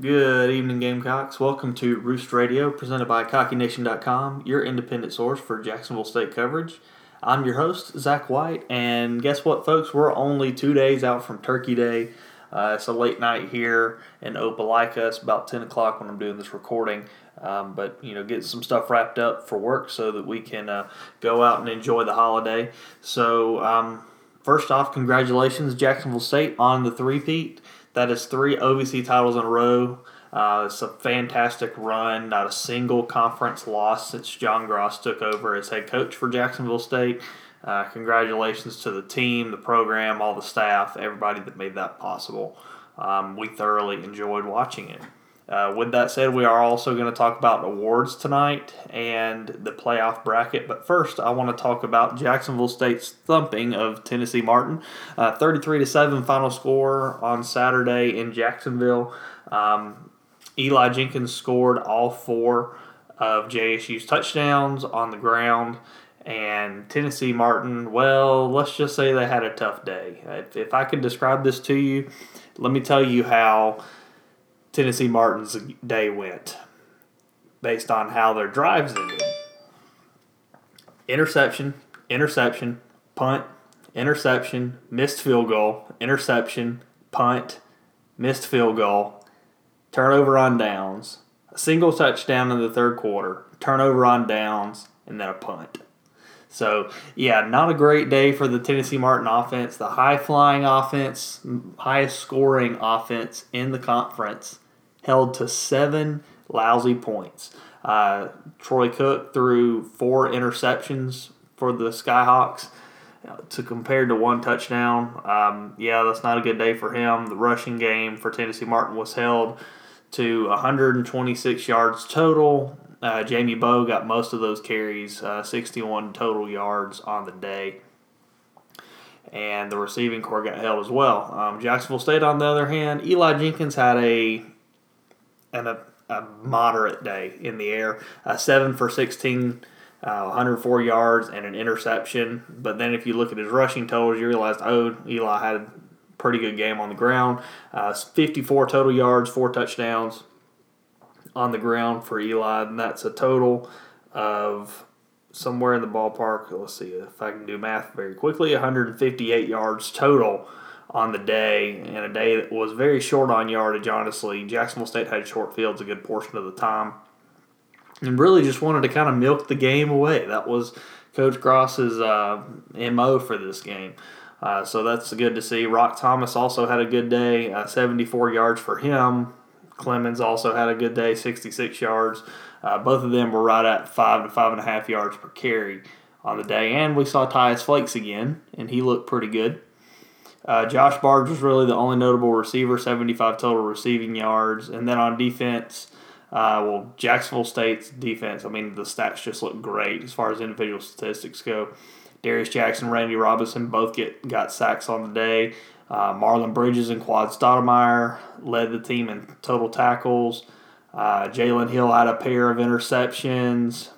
Good evening, Gamecocks. Welcome to Roost Radio, presented by Cockynation.com, your independent source for Jacksonville State coverage. I'm your host, Zach White, and guess what, folks? We're only 2 days out from Turkey Day. It's a late night here in Opelika. It's about 10 o'clock when I'm doing this recording, but, you know, getting some stuff wrapped up for work so that we can go out and enjoy the holiday. So, first off, congratulations, Jacksonville State, on the three-peat. That is three OVC titles in a row. It's a fantastic run, not a single conference loss since John Gross took over as head coach for Jacksonville State. Congratulations to the team, the program, all the staff, everybody that made that possible. We thoroughly enjoyed watching it. With that said, we are also going to talk about awards tonight and the playoff bracket. But first, I want to talk about Jacksonville State's thumping of Tennessee Martin. 33-7 final score on Saturday in Jacksonville. Eli Jenkins scored all four of JSU's touchdowns on the ground. And Tennessee Martin, well, let's just say they had a tough day. If I could describe this to you, let me tell you how Tennessee Martin's day went based on how their drives ended. Interception, punt, interception, missed field goal, interception, punt, missed field goal, turnover on downs, a single touchdown in the third quarter, turnover on downs, and then a punt. So, yeah, not a great day for the Tennessee Martin offense, the high-flying offense, highest-scoring offense in the conference, held to seven lousy points. Troy Cook threw four interceptions for the Skyhawks to compare to one touchdown. Yeah, that's not a good day for him. The rushing game for Tennessee Martin was held to 126 yards total. Jamie Bowe got most of those carries, 61 total yards on the day. And the receiving corps got held as well. Jacksonville State, on the other hand, Eli Jenkins had a moderate day in the air. 7 for 16, 104 yards, and an interception. But then if you look at his rushing totals, you realize, oh, Eli had a pretty good game on the ground. 54 total yards, 4 touchdowns on the ground for Eli, and that's a total of somewhere in the ballpark, let's see if I can do math very quickly, 158 yards total on the day, and a day that was very short on yardage, honestly. Jacksonville State had short fields a good portion of the time, and really just wanted to kind of milk the game away. That was Coach Gross's MO for this game. So that's good to see. Rock Thomas also had a good day, 74 yards for him. Clemens also had a good day, 66 yards. Both of them were right at 5 to 5.5 yards per carry on the day. And we saw Tyus Flakes again, and he looked pretty good. Josh Barge was really the only notable receiver, 75 total receiving yards. And then on defense, Jacksonville State's defense, the stats just look great as far as individual statistics go. Darius Jackson, Randy Robinson both got sacks on the day. Marlon Bridges and Quad Stoudemire led the team in total tackles. Jalen Hill had a pair of interceptions.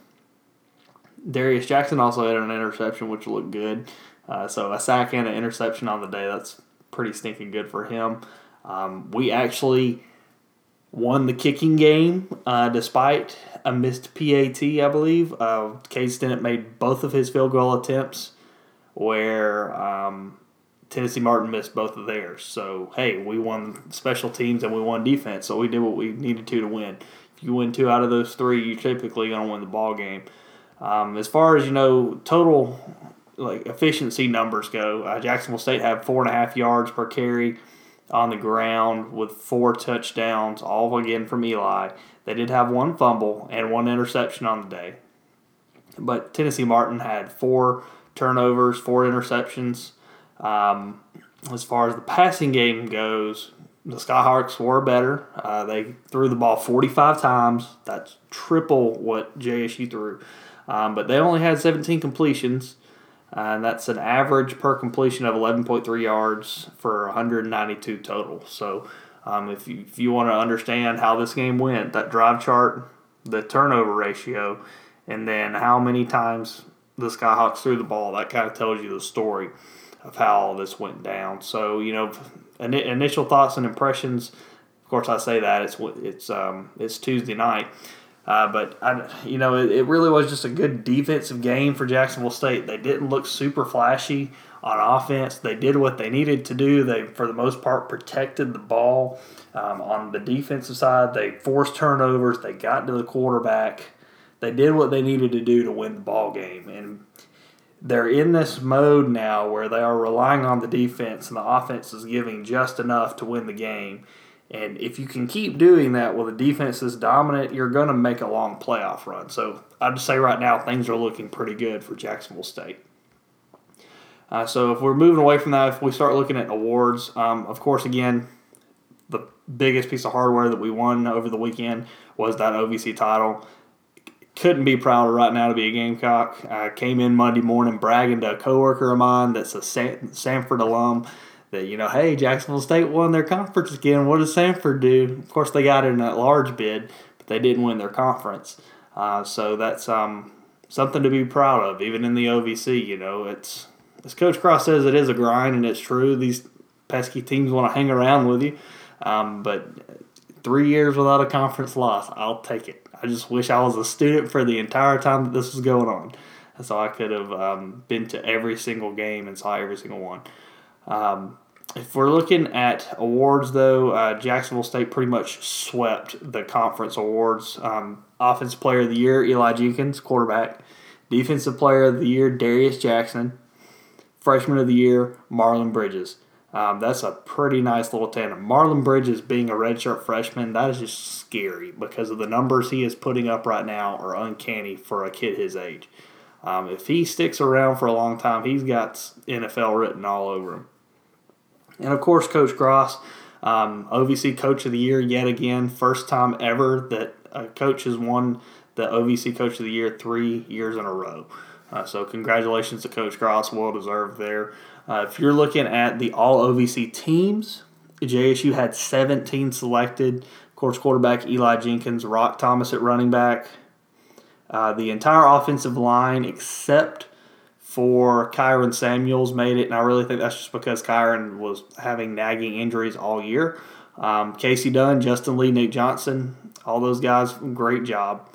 Darius Jackson also had an interception, which looked good. So a sack and an interception on the day. That's pretty stinking good for him. We actually won the kicking game despite a missed PAT, I believe. Cade Stennett made both of his field goal attempts where Tennessee Martin missed both of theirs. So, hey, we won special teams and we won defense, so we did what we needed to win. If you win two out of those three, you're typically going to win the ball game. As far as, total efficiency numbers go, Jacksonville State had 4.5 yards per carry on the ground with 4 touchdowns, all again from Eli. They did have one fumble and one interception on the day. But Tennessee Martin had 4 turnovers, 4 interceptions. As far as the passing game goes, the Skyhawks were better. They threw the ball 45 times. That's triple what JSU threw. But they only had 17 completions. And that's an average per completion of 11.3 yards for 192 total. So if you want to understand how this game went, that drive chart, the turnover ratio, and then how many times the Skyhawks threw the ball, that kind of tells you the story of how all this went down. So, initial thoughts and impressions. Of course, I say that it's Tuesday night, but it really was just a good defensive game for Jacksonville State. They didn't look super flashy on offense. They did what they needed to do. They, for the most part, protected the ball. On the defensive side, they forced turnovers. They got to the quarterback. They did what they needed to do to win the ball game, and they're in this mode now where they are relying on the defense, and the offense is giving just enough to win the game. And if you can keep doing that while the defense is dominant, you're going to make a long playoff run. So I'd say right now things are looking pretty good for Jacksonville State. So if we're moving away from that, if we start looking at awards, of course, again, the biggest piece of hardware that we won over the weekend was that OVC title. Couldn't be prouder right now to be a Gamecock. I came in Monday morning bragging to a coworker of mine that's a Samford alum that, hey, Jacksonville State won their conference again. What does Samford do? Of course, they got in that large bid, but they didn't win their conference. So that's something to be proud of, even in the OVC. It's, as Coach Cross says, it is a grind, and it's true. These pesky teams want to hang around with you. But 3 years without a conference loss, I'll take it. I just wish I was a student for the entire time that this was going on. So I could have been to every single game and saw every single one. If we're looking at awards, though, Jacksonville State pretty much swept the conference awards. Offensive Player of the Year, Eli Jenkins, quarterback. Defensive Player of the Year, Darius Jackson. Freshman of the Year, Marlon Bridges. That's a pretty nice little tandem. Marlon Bridges being a redshirt freshman, that is just scary because of the numbers he is putting up right now are uncanny for a kid his age. If he sticks around for a long time, he's got NFL written all over him. And, of course, Coach Gross, OVC Coach of the Year yet again. First time ever that a coach has won the OVC Coach of the Year 3 years in a row. So congratulations to Coach Gross. Well deserved there. If you're looking at the all-OVC teams, JSU had 17 selected. Of course, quarterback Eli Jenkins, Rock Thomas at running back. The entire offensive line except for Kyron Samuels made it, and I really think that's just because Kyron was having nagging injuries all year. Casey Dunn, Justin Lee, Nick Johnson, all those guys, great job.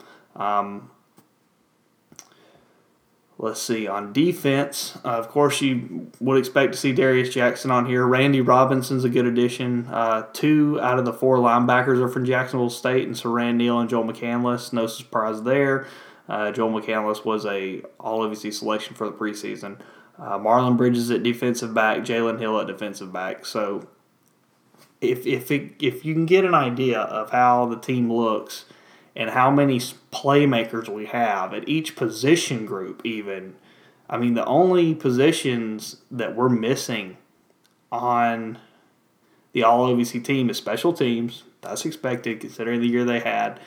Let's see, on defense, of course you would expect to see Darius Jackson on here. Randy Robinson's a good addition. 2 out of the 4 linebackers are from Jacksonville State, and Saran Neal and Joel McCandless. No surprise there. Joel McCandless was a all-OVC selection for the preseason. Marlon Bridges at defensive back, Jalen Hill at defensive back. So if you can get an idea of how the team looks and how many playmakers we have at each position group even. I mean, the only positions that we're missing on the all-OVC team is special teams. That's expected considering the year they had.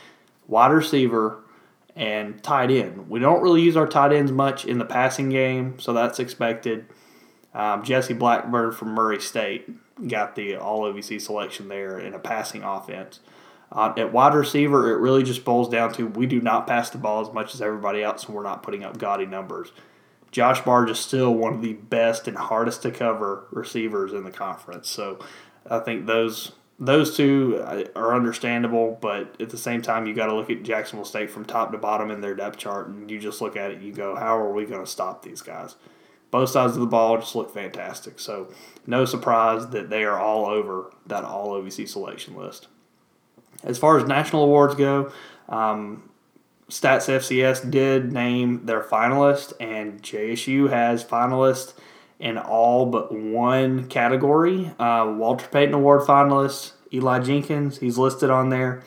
Wide receiver and tight end. We don't really use our tight ends much in the passing game, so that's expected. Jesse Blackburn from Murray State got the all-OVC selection there in a passing offense. At wide receiver, it really just boils down to we do not pass the ball as much as everybody else, and we're not putting up gaudy numbers. Josh Barge is still one of the best and hardest to cover receivers in the conference. So I think those two are understandable, but at the same time, you got to look at Jacksonville State from top to bottom in their depth chart, and you just look at it and you go, how are we going to stop these guys? Both sides of the ball just look fantastic. So no surprise that they are all over that all-OVC selection list. As far as national awards go, Stats FCS did name their finalist, and JSU has finalists in all but one category. Walter Payton Award finalist, Eli Jenkins, he's listed on there.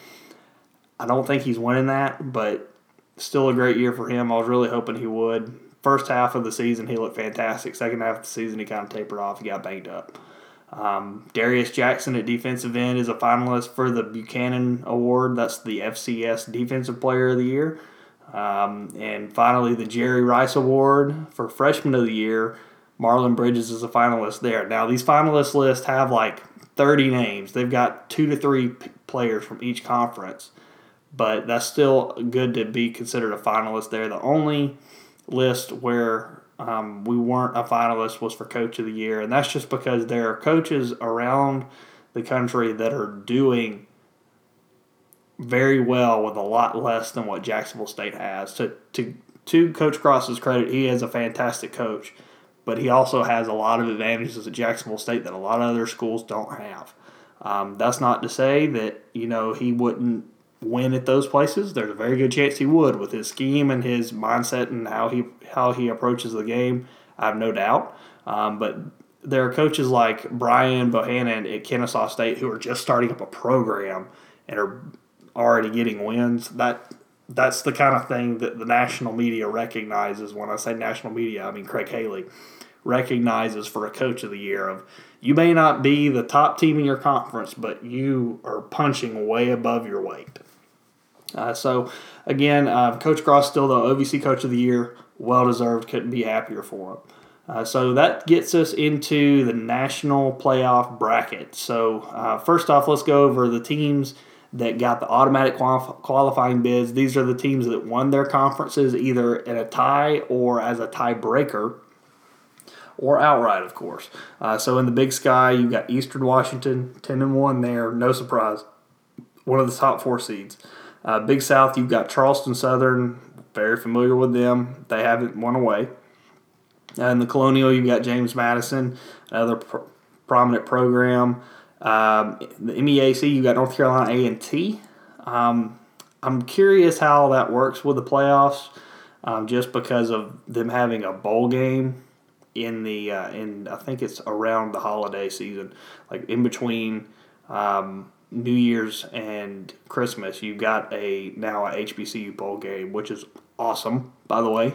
I don't think he's winning that, but still a great year for him. I was really hoping he would. First half of the season, he looked fantastic. Second half of the season, he kind of tapered off. He got banged up. Darius Jackson at defensive end is a finalist for the Buchanan Award. That's the FCS Defensive Player of the Year. And finally, the Jerry Rice Award for Freshman of the Year. Marlon Bridges is a finalist there. Now, these finalist lists have like 30 names. They've got 2 to 3 players from each conference. But that's still good to be considered a finalist there. The only list where we weren't a finalist was for Coach of the Year, and that's just because there are coaches around the country that are doing very well with a lot less than what Jacksonville State has. To Coach Cross's credit, he is a fantastic coach, but he also has a lot of advantages at Jacksonville State that a lot of other schools don't have. That's not to say that, he wouldn't win at those places. There's a very good chance he would with his scheme and his mindset and how he approaches the game. I have no doubt. But there are coaches like Brian Bohannon at Kennesaw State who are just starting up a program and are already getting wins. That's the kind of thing that the national media recognizes. When I say national media, I mean Craig Haley recognizes for a coach of the year of you may not be the top team in your conference, but you are punching way above your weight. So, again, Coach Cross still the OVC Coach of the Year. Well-deserved. Couldn't be happier for him. So that gets us into the national playoff bracket. So, first off, let's go over the teams that got the automatic qualifying bids. These are the teams that won their conferences either in a tie or as a tiebreaker or outright, of course. So in the Big Sky, you've got Eastern Washington, 10-1 there, no surprise. One of the top four seeds. Big South, you've got Charleston Southern, very familiar with them. They haven't won away. In the Colonial, you've got James Madison, another prominent program. The MEAC, you've got North Carolina A&T. I'm curious how that works with the playoffs, just because of them having a bowl game in I think it's around the holiday season, like in between New Year's and Christmas. You've got a HBCU bowl game, which is awesome, by the way.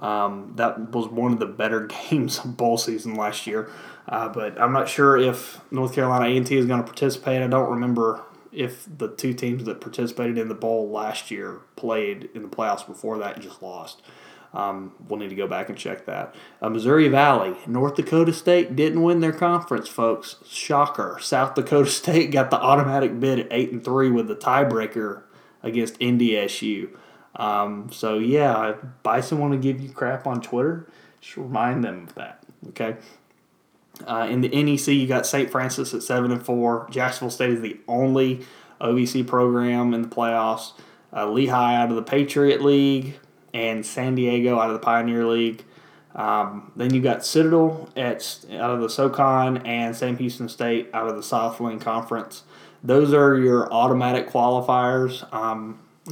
That was one of the better games of bowl season last year. But I'm not sure if North Carolina A&T is going to participate. I don't remember if the two teams that participated in the bowl last year played in the playoffs before that and just lost. We'll need to go back and check that. Missouri Valley, North Dakota State didn't win their conference, folks. Shocker. South Dakota State got the automatic bid at 8-3 with the tiebreaker against NDSU. So, yeah, if Bison want to give you crap on Twitter, just remind them of that, okay? In the NEC, you got St. Francis at 7-4. Jacksonville State is the only OVC program in the playoffs. Lehigh out of the Patriot League and San Diego out of the Pioneer League. Then you got Citadel out of the SoCon and Sam Houston State out of the Southland Conference. Those are your automatic qualifiers.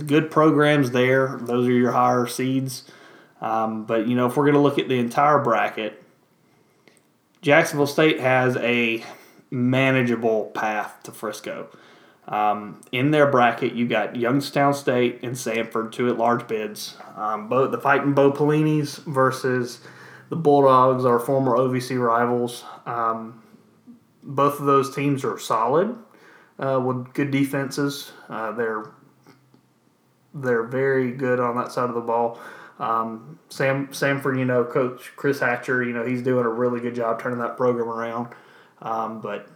Good programs there. Those are your higher seeds. But, if we're going to look at the entire bracket, Jacksonville State has a manageable path to Frisco. In their bracket, you got Youngstown State and Samford, two at-large bids. Both the Fighting Bo Pellinis versus the Bulldogs, our former OVC rivals. Both of those teams are solid with good defenses. They're very good on that side of the ball. Samford, Coach Chris Hatcher, he's doing a really good job turning that program around. But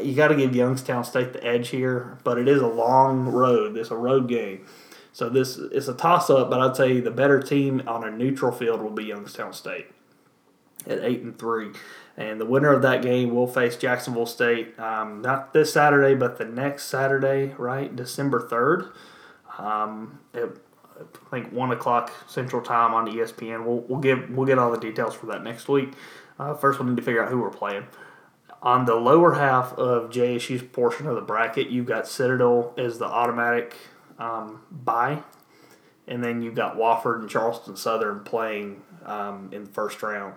you got to give Youngstown State the edge here. But it is a long road. It's a road game. So it's a toss-up, but I'll tell you the better team on a neutral field will be Youngstown State at 8-3. And the winner of that game will face Jacksonville State, not this Saturday, but the next Saturday, right, December 3rd. I think 1:00 Central Time on ESPN. We'll get all the details for that next week. First, we'll need to figure out who we're playing. On the lower half of JSU's portion of the bracket, you've got Citadel as the automatic bye, and then you've got Wofford and Charleston Southern playing in the first round.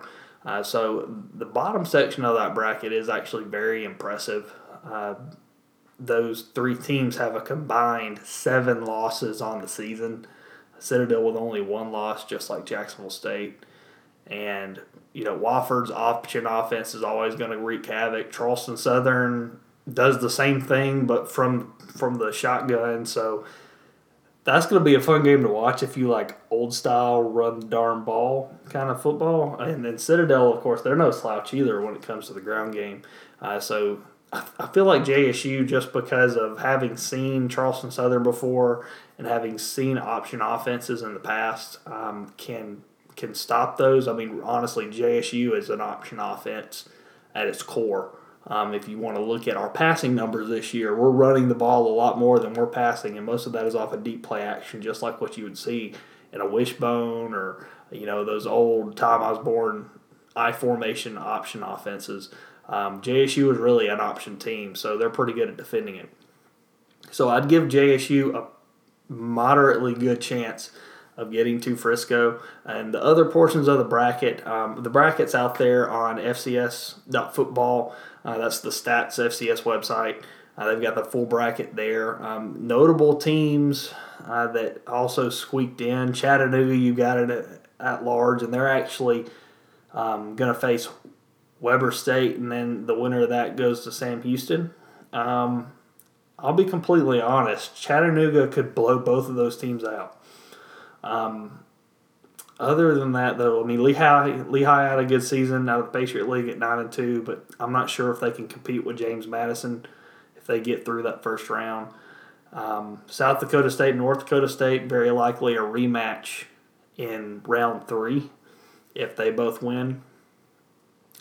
So the bottom section of that bracket is actually very impressive. Those three teams have a combined 7 losses on the season. Citadel with only 1 loss, just like Jacksonville State. And, Wofford's option offense is always going to wreak havoc. Charleston Southern does the same thing, but from the shotgun. So that's going to be a fun game to watch if you like old-style run-the-darn-ball kind of football. And then Citadel, of course, they're no slouch either when it comes to the ground game. So I feel like JSU, just because of having seen Charleston Southern before and having seen option offenses in the past, can stop those. I mean, honestly, JSU is an option offense at its core. If you want to look at our passing numbers this year, we're running the ball a lot more than we're passing, and most of that is off of deep play action, just like what you would see in a wishbone or, you know, those old Tom Osborne I-formation option offenses. JSU is really an option team, so they're pretty good at defending it. So I'd give JSU a moderately good chance of getting to Frisco. And the other portions of the bracket's out there on fcs.football. That's the Stats FCS website. They've got the full bracket there. Notable teams that also squeaked in. Chattanooga, you've got it at large, and they're actually going to face Weber State, and then the winner of that goes to Sam Houston. I'll be completely honest. Chattanooga could blow both of those teams out. Other than that, though, I mean, Lehigh had a good season out of the Patriot League at 9-2, but I'm not sure if they can compete with James Madison if they get through that first round. South Dakota State, North Dakota State, very likely a rematch in round 3 if they both win.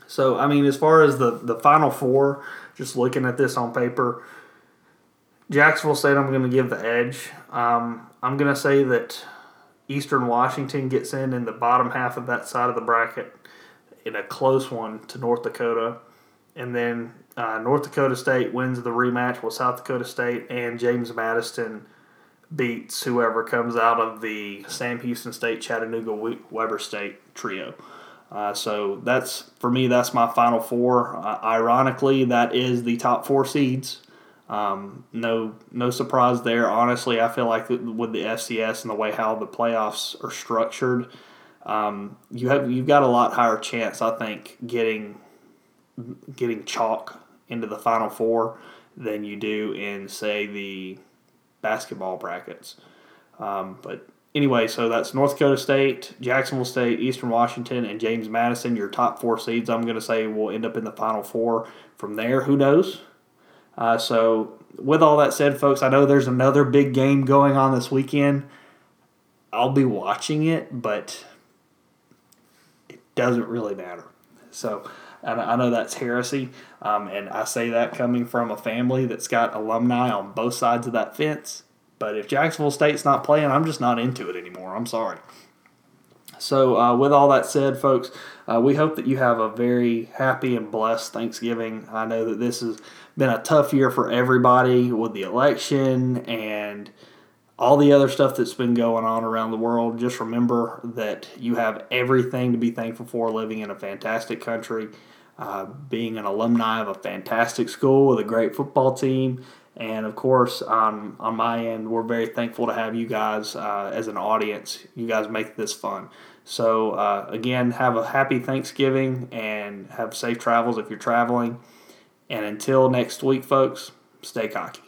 So, I mean, as far as the Final Four, just looking at this on paper, Jacksonville State I'm going to give the edge. I'm going to say that Eastern Washington gets in the bottom half of that side of the bracket in a close one to North Dakota. And then North Dakota State wins the rematch with South Dakota State, and James Madison beats whoever comes out of the Sam Houston State, Chattanooga, Weber State trio. So that's, for me, that's my Final Four. Ironically, that is the top 4 seeds. No surprise there. Honestly, I feel like with the FCS and the way how the playoffs are structured, you've got a lot higher chance, I think, getting chalk into the Final Four than you do in, say, the basketball brackets. But anyway, so that's North Dakota State, Jacksonville State, Eastern Washington, and James Madison. Your top 4 seeds, I'm going to say, will end up in the Final Four. From there, who knows? So with all that said, folks, I know there's another big game going on this weekend. I'll be watching it, but it doesn't really matter. So I know that's heresy, and I say that coming from a family that's got alumni on both sides of that fence. But if Jacksonville State's not playing, I'm just not into it anymore. I'm sorry. So with all that said, folks, we hope that you have a very happy and blessed Thanksgiving. I know that this has been a tough year for everybody with the election and all the other stuff that's been going on around the world. Just remember that you have everything to be thankful for, living in a fantastic country, being an alumni of a fantastic school with a great football team. And, of course, on my end, we're very thankful to have you guys as an audience. You guys make this fun. So, again, have a happy Thanksgiving and have safe travels if you're traveling. And until next week, folks, stay cocky.